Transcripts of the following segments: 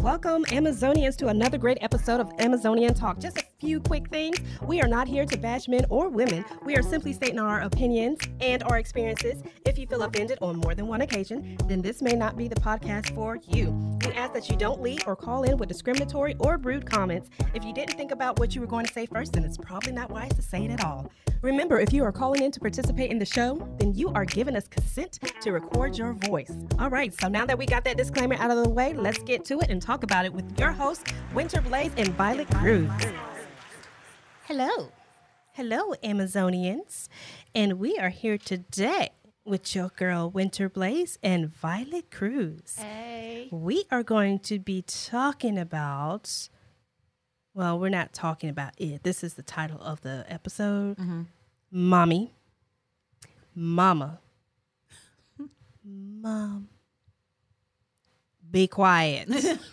Welcome, Amazonians, to another great episode of Amazonian Talk. Just a few quick things. We are not here to bash men or women. We are simply stating our opinions and our experiences. If you feel offended on more than one occasion, then this may not be the podcast for you. We ask that you don't lead or call in with discriminatory or rude comments. If you didn't think about what you were going to say first, then it's probably not wise to say it at all. Remember, if you are calling in to participate in the show, then you are giving us consent to record your voice. All right, so now that we got that disclaimer out of the way, let's get to it and talk about it with your hosts, Winter Blaze and Violet Groove. Hello, Amazonians. And we are here today with your girl, Winter Blaze and Violet Cruz. Hey. We are going to be talking about... Well, we're not talking about it. This is the title of the episode. Mm-hmm. Mommy. Mama. Mom. Be quiet.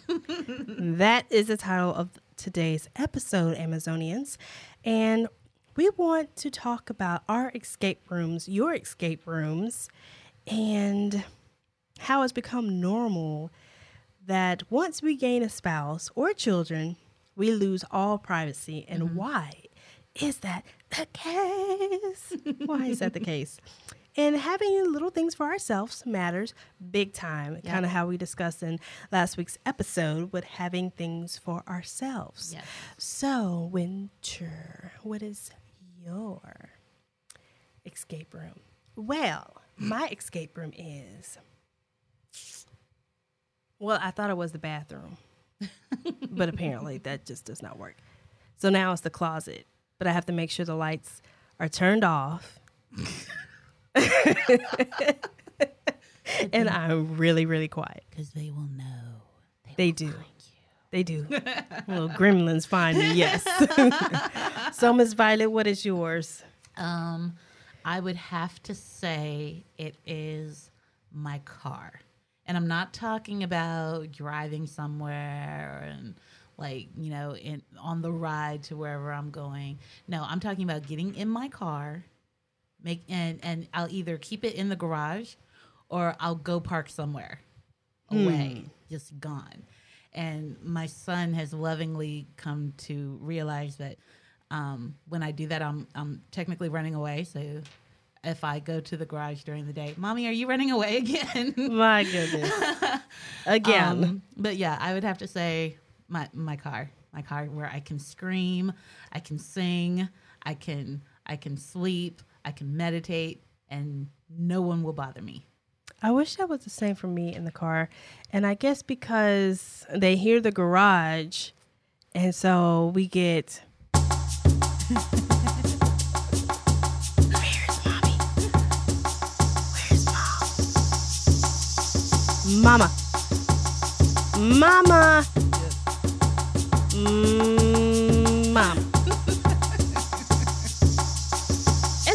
That is the title of today's episode, Amazonians. And we want to talk about our escape rooms, your escape rooms, and how it's become normal that once we gain a spouse or children... we lose all privacy, and why is that the case? Why is that the case? And having little things for ourselves matters big time, kind of how we discussed in last week's episode with having things for ourselves. Yes. So, Winter, what is your escape room? Well, my escape room is... well, I thought it was the bathroom. But apparently that just does not work. So now it's the closet, but I have to make sure the lights are turned off. And I'm really, really quiet. Because they will know. They do. They do. Little gremlins find me, yes. So, Miss Violet, what is yours? I would have to say it is my car. And I'm not talking about driving somewhere and like, you know, on the ride to wherever I'm going. No, I'm talking about getting in my car, and I'll either keep it in the garage or I'll go park somewhere away, just gone. And my son has lovingly come to realize that when I do that, I'm technically running away. So... if I go to the garage during the day, Mommy, are you running away again? My goodness. Again. But yeah, I would have to say my car where I can scream, I can sing, I can sleep, I can meditate, and no one will bother me. I wish that was the same for me in the car. And I guess because they hear the garage, and so we get... Mama. Mama. And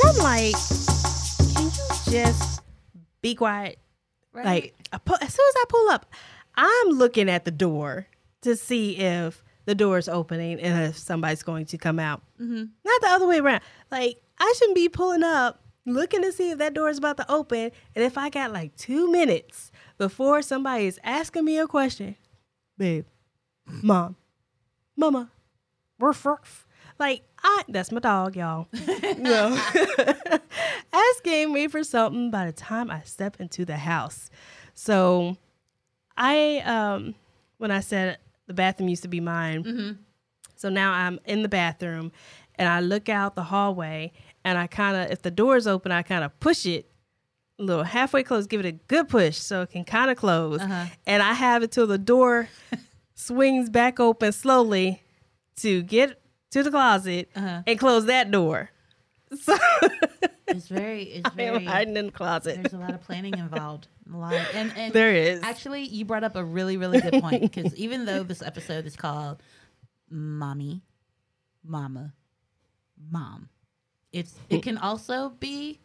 I'm like, can you just be quiet? Right. Like, as soon as I pull up, I'm looking at the door to see if the door is opening and if somebody's going to come out. Mm-hmm. Not the other way around. Like, I shouldn't be pulling up, looking to see if that door is about to open. And if I got like 2 minutes... before somebody is asking me a question, babe, mom, mama, ruff. Like, that's my dog, y'all. No. Asking me for something by the time I step into the house. So I when I said the bathroom used to be mine, so now I'm in the bathroom and I look out the hallway and I kind of, if the door's open, I kind of push it. Little halfway close, give it a good push so it can kind of close. And I have it till the door swings back open slowly to get to the closet and close that door. So I'm hiding in the closet. There's a lot of planning involved. And there is. Actually, you brought up a really, really good point, because even though this episode is called Mommy, Mama, Mom, it can also be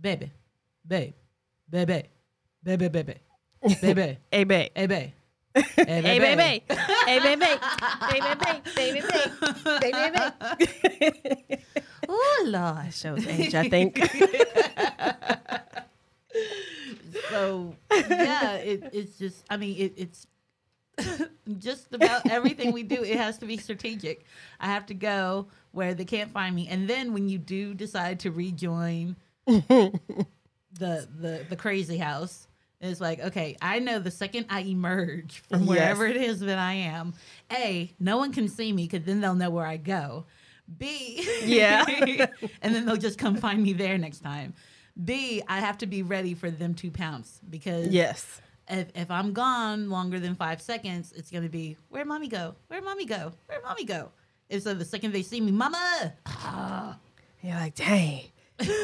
Baby. Baby. Oh, Lord. Shows age, I think. So, yeah, it's just, I mean, it's just about everything we do, it has to be strategic. I have to go where they can't find me. And then when you do decide to rejoin the crazy house, it's like, okay, I know the second I emerge from wherever it is that I am, A, no one can see me because then they'll know where I go. B, and then they'll just come find me there next time. B, I have to be ready for them to pounce because if I'm gone longer than 5 seconds, it's going to be, where'd mommy go? Where'd mommy go? Where'd mommy go? And so the second they see me, mama! Ah. You're like, dang,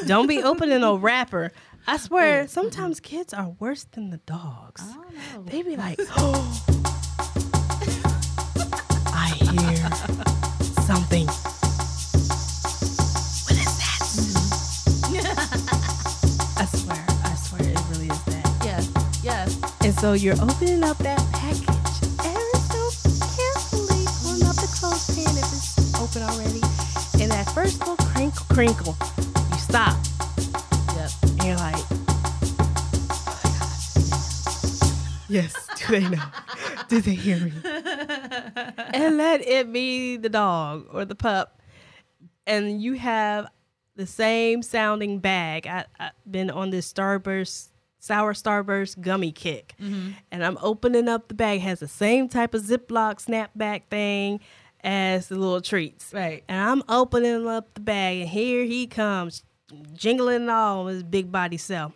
don't be opening no wrapper. I swear, sometimes kids are worse than the dogs. Oh, no. They be like, oh, I hear something. What is that? Mm-hmm. I swear, it really is that. Yes. And so you're opening up that package ever so carefully, pulling up the clothespin if it's open already. And that first little crinkle, you stop. And you're like, oh my God. Yes, do they know? Do they hear me? And let it be the dog or the pup. And you have the same sounding bag. I've been on this sour starburst gummy kick. Mm-hmm. And I'm opening up the bag. It has the same type of Ziploc snapback thing as the little treats. Right. And I'm opening up the bag and here he comes. Jingling and all with his big body self.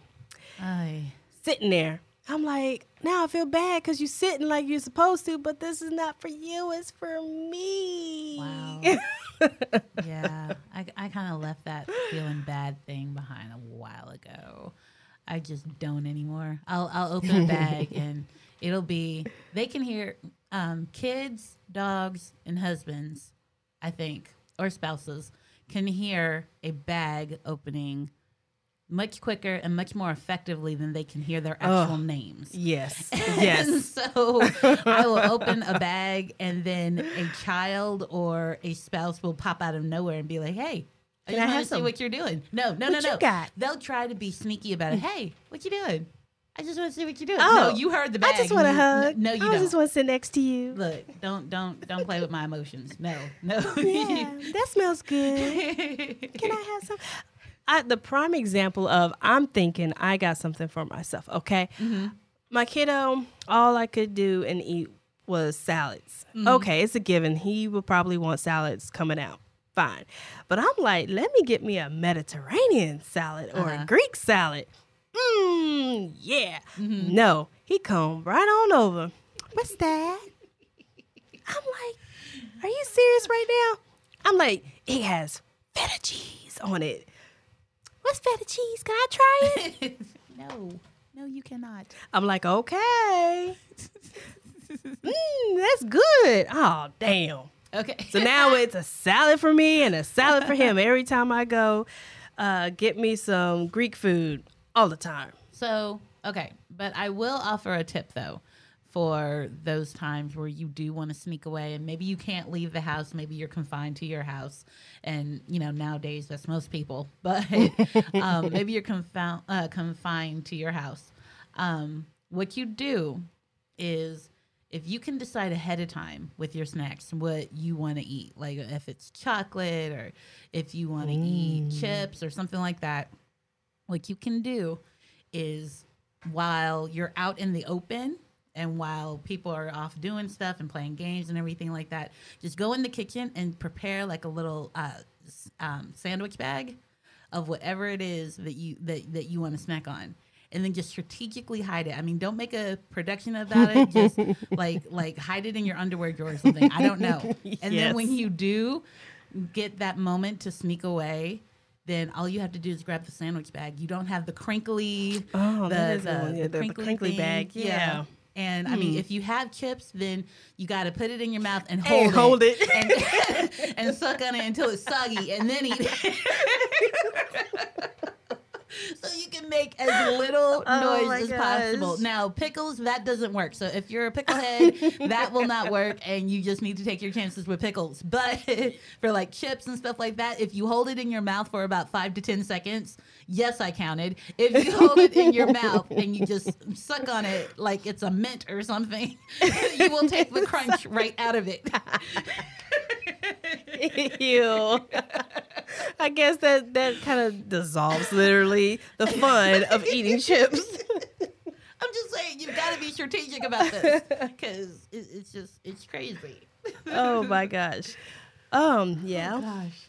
Aye. Sitting there. I'm like, now I feel bad because you're sitting like you're supposed to, but this is not for you. It's for me. Wow. Yeah. I kind of left that feeling bad thing behind a while ago. I just don't anymore. I'll open a bag and it'll be, they can hear kids, dogs, and husbands, I think, or spouses, can hear a bag opening much quicker and much more effectively than they can hear their actual names. Yes. And so I will open a bag and then a child or a spouse will pop out of nowhere and be like, hey, I just want to see what you're doing. No. You got? They'll try to be sneaky about it. Hey, what you doing? I just want to see what you're doing. Oh, no, you heard the bag. I just want to hug. No, you don't. I just want to sit next to you. Look, don't play with my emotions. No. Yeah, that smells good. Can I have some? The prime example of I'm thinking I got something for myself, okay? Mm-hmm. My kiddo, all I could do and eat was salads. Mm-hmm. Okay, it's a given. He will probably want salads coming out. Fine. But I'm like, let me get me a Mediterranean salad or a Greek salad. Mm-hmm. No, he come right on over. What's that? I'm like, are you serious right now? I'm like, it has feta cheese on it. What's feta cheese? Can I try it? No, you cannot. I'm like, okay. That's good. Oh, damn. Okay. So now it's a salad for me and a salad for him. Every time I go get me some Greek food. All the time. So, okay. But I will offer a tip, though, for those times where you do want to sneak away and maybe you can't leave the house. Maybe you're confined to your house. And, you know, nowadays that's most people. But maybe you're confined to your house. What you do is if you can decide ahead of time with your snacks what you want to eat, like if it's chocolate or if you want to eat chips or something like that. What you can do is while you're out in the open and while people are off doing stuff and playing games and everything like that, just go in the kitchen and prepare like a little sandwich bag of whatever it is that you want to snack on. And then just strategically hide it. I mean, don't make a production about it. Just like hide it in your underwear drawer or something. I don't know. And then when you do get that moment to sneak away, then all you have to do is grab the sandwich bag. You don't have the crinkly, crinkly thing. Bag. Yeah. And I mean, if you have chips, then you got to put it in your mouth and hold it. And suck on it until it's soggy and then eat it. So you can make as little noise as possible. Now, pickles, that doesn't work. So if you're a picklehead, that will not work, and you just need to take your chances with pickles. But for like chips and stuff like that, if you hold it in your mouth for about 5 to 10 seconds, yes, I counted. If you hold it in your mouth and you just suck on it like it's a mint or something, you will take the crunch right out of it. Ew. I guess that kind of dissolves literally the fun of eating chips. I'm just saying, you've got to be strategic about this because it's crazy. Oh my gosh. Yeah. Oh gosh.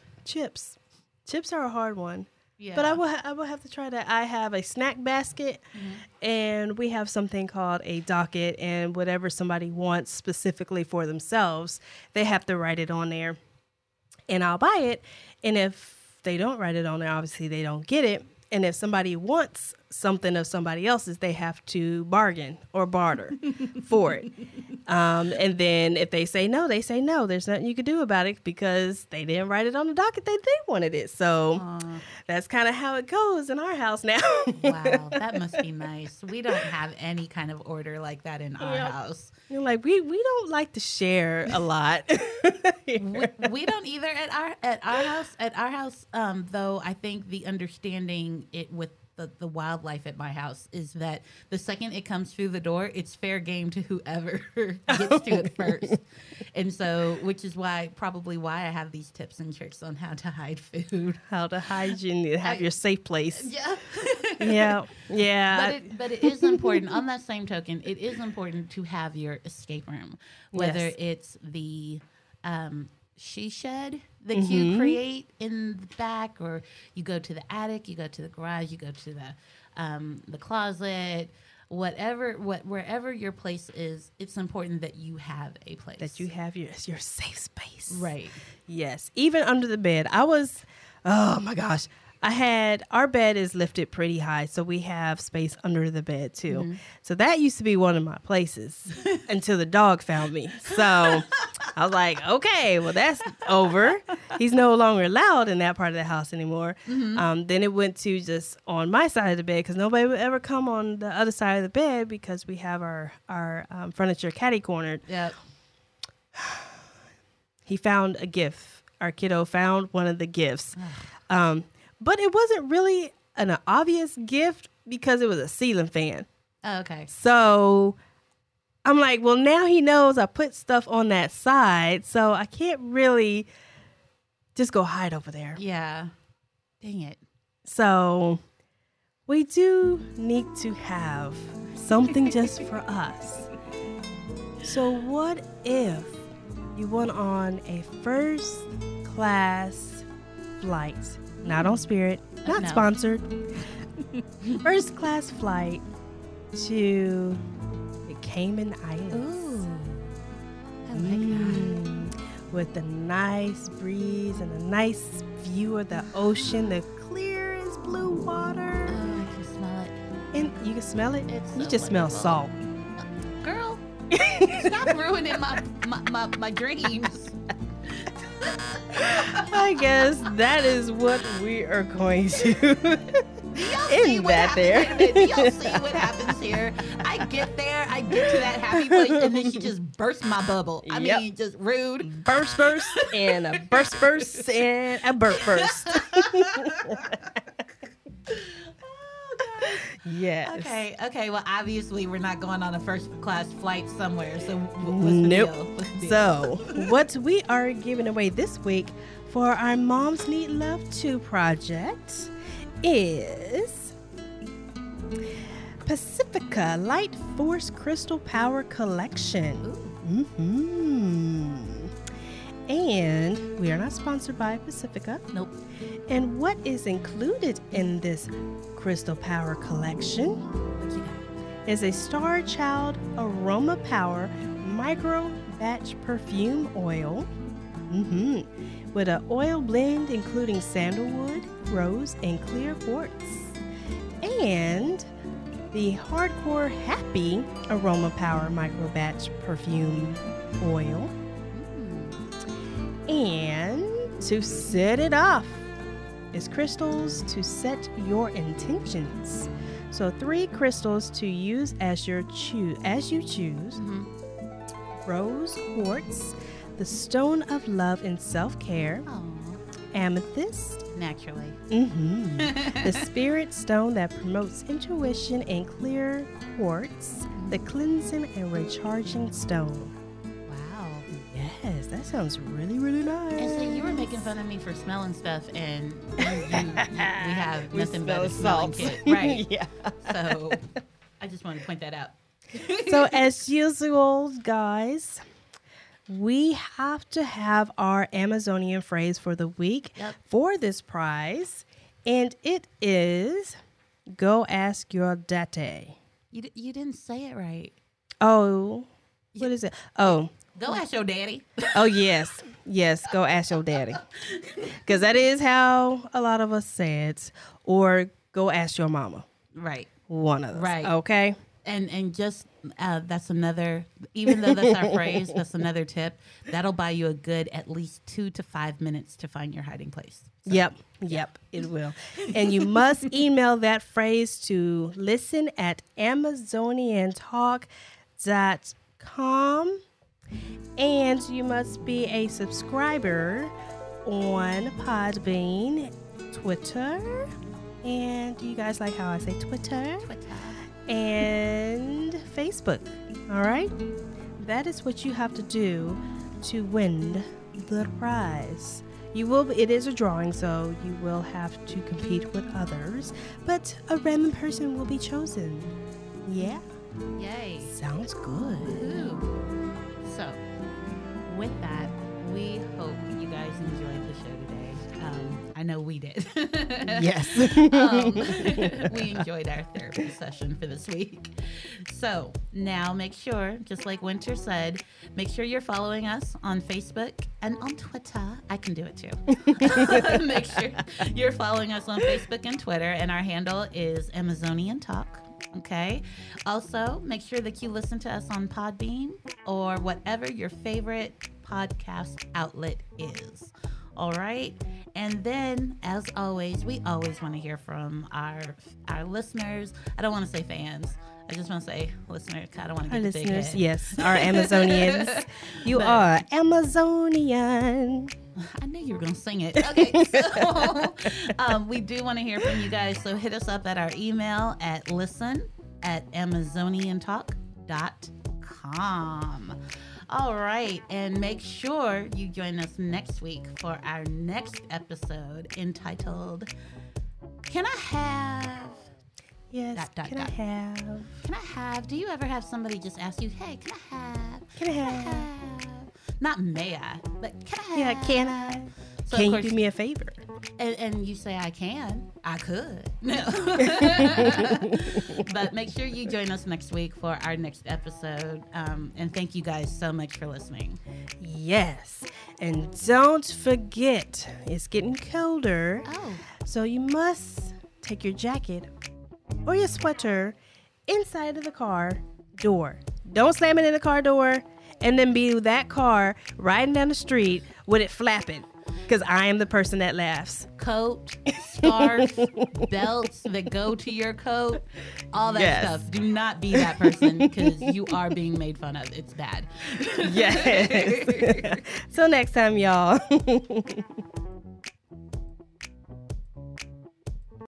Chips are a hard one. Yeah. But I will have to try that. I have a snack basket, and we have something called a docket, and whatever somebody wants specifically for themselves, they have to write it on there, and I'll buy it. And if they don't write it on there, obviously they don't get it. And if somebody wants something of somebody else's, they have to bargain or barter for it. And then if they say no, they say no. There's nothing you can do about it because they didn't write it on the docket. They wanted it. So that's kind of how it goes in our house now. Wow, that must be nice. We don't have any kind of order like that in our house. You're like, we don't like to share a lot. we don't either at our house. Though I think the understanding it with the wildlife at my house is that the second it comes through the door, it's fair game to whoever gets to it first. And so, which is probably why I have these tips and tricks on how to hide food, how to hide you, have your safe place. Yeah. yeah. But it is important. On that same token, it is important to have your escape room, whether it's the she shed that you create in the back, or you go to the attic, you go to the garage, you go to the closet, wherever your place is. It's important that you have a place, that you have your safe space, right? Yes, even under the bed. Our bed is lifted pretty high, so we have space under the bed too. Mm-hmm. So that used to be one of my places until the dog found me. So I was like, okay, well, that's over. He's no longer allowed in that part of the house anymore. Mm-hmm. Then it went to just on my side of the bed because nobody would ever come on the other side of the bed because we have our furniture catty-cornered. Yep. He found a gift. Our kiddo found one of the gifts. But it wasn't really an obvious gift because it was a ceiling fan. Oh, okay. So I'm like, well, now he knows I put stuff on that side, so I can't really just go hide over there. Yeah. Dang it. So we do need to have something just for us. So what if you went on a first class flight? Not on Spirit, not sponsored. First class flight to the Cayman Islands. Ooh, I like that. With a nice breeze and a nice view of the ocean, the clearest blue water. Oh, I can smell it. And you can smell it? It's so wonderful. Smell salt. Girl, stop ruining my dreams. I guess that is what we are going to end that there. You'll see what happens here. I get to that happy place, and then she just bursts my bubble. I mean, just rude. Burst, and a burst, and a burst. Yes. Okay. Well, obviously, we're not going on a first-class flight somewhere. So, what's the deal? So, what we are giving away this week for our Moms Need Love Too project is Pacifica Light Force Crystal Power Collection. And we are not sponsored by Pacifica. Nope. And what is included in this Crystal Power collection is a Star Child Aroma Power Micro Batch Perfume Oil with an oil blend including sandalwood, rose, and clear quartz. And the Hardcore Happy Aroma Power Micro Batch Perfume Oil. And to set it off, is crystals to set your intentions. So 3 crystals to use as you choose. Mm-hmm. Rose quartz, the stone of love and self-care. Oh. Amethyst. Naturally. Mm-hmm. The spirit stone that promotes intuition, and clear quartz, the cleansing and recharging stone. Wow. Yes, that sounds really, really nice. And so you were making fun of me for smelling stuff, and we have nothing but a smelling kit. Right. Yeah. So I just wanted to point that out. So as usual, guys, we have to have our Amazonian phrase for the week for this prize, and it is, go ask your daddy. You didn't say it right. Oh, what is it? Oh. Go ask your daddy. Oh, yes. Yes, go ask your daddy. Because that is how a lot of us say it. Or go ask your mama. Right. One of those. Right. Okay? And just, that's another, even though that's our phrase, that's another tip. That'll buy you a good at least 2 to 5 minutes to find your hiding place. So, yep, it will. And you must email that phrase to listen@amazoniantalk.com. And you must be a subscriber on Podbean, Twitter. And do you guys like how I say Twitter? Twitter. And Facebook. All right? That is what you have to do to win the prize. It is a drawing, so you will have to compete with others, but a random person will be chosen. Yeah. Yay. Sounds good. Ooh. So, with that, we hope you guys enjoyed the show today. I know we did. Yes. We enjoyed our therapy session for this week. So now make sure, just like Winter said, make sure you're following us on Facebook and on Twitter. I can do it too. Make sure you're following us on Facebook and Twitter, and our handle is Amazonian Talk. Okay. Also, make sure that you listen to us on Podbean or whatever your favorite podcast outlet is. All right. And then, as always, we always want to hear from our listeners. I don't want to say fans. I just want to say listeners. I don't want to get the big head. Yes, our Amazonians. You are Amazonian. I knew you were going to sing it. Okay, so we do want to hear from you guys. So hit us up at our email at listen@amazoniantalk.com. All right, and make sure you join us next week for our next episode entitled Can I Have? Yes, dot, dot. Can I have? Do you ever have somebody just ask you, hey, can I have? Can I have? Not may I, but can I have? Yeah, can I? So can you do me a favor? And you say, I could. No. But make sure you join us next week for our next episode. And thank you guys so much for listening. Yes. And don't forget, it's getting colder. Oh. So you must take your jacket or your sweater inside of the car door. Don't slam it in the car door and then be that car riding down the street with it flapping. Because I am the person that laughs. Coat, scarf, belts that go to your coat, all that stuff. Do not be that person, because you are being made fun of. It's bad. Yes. Till next time, y'all.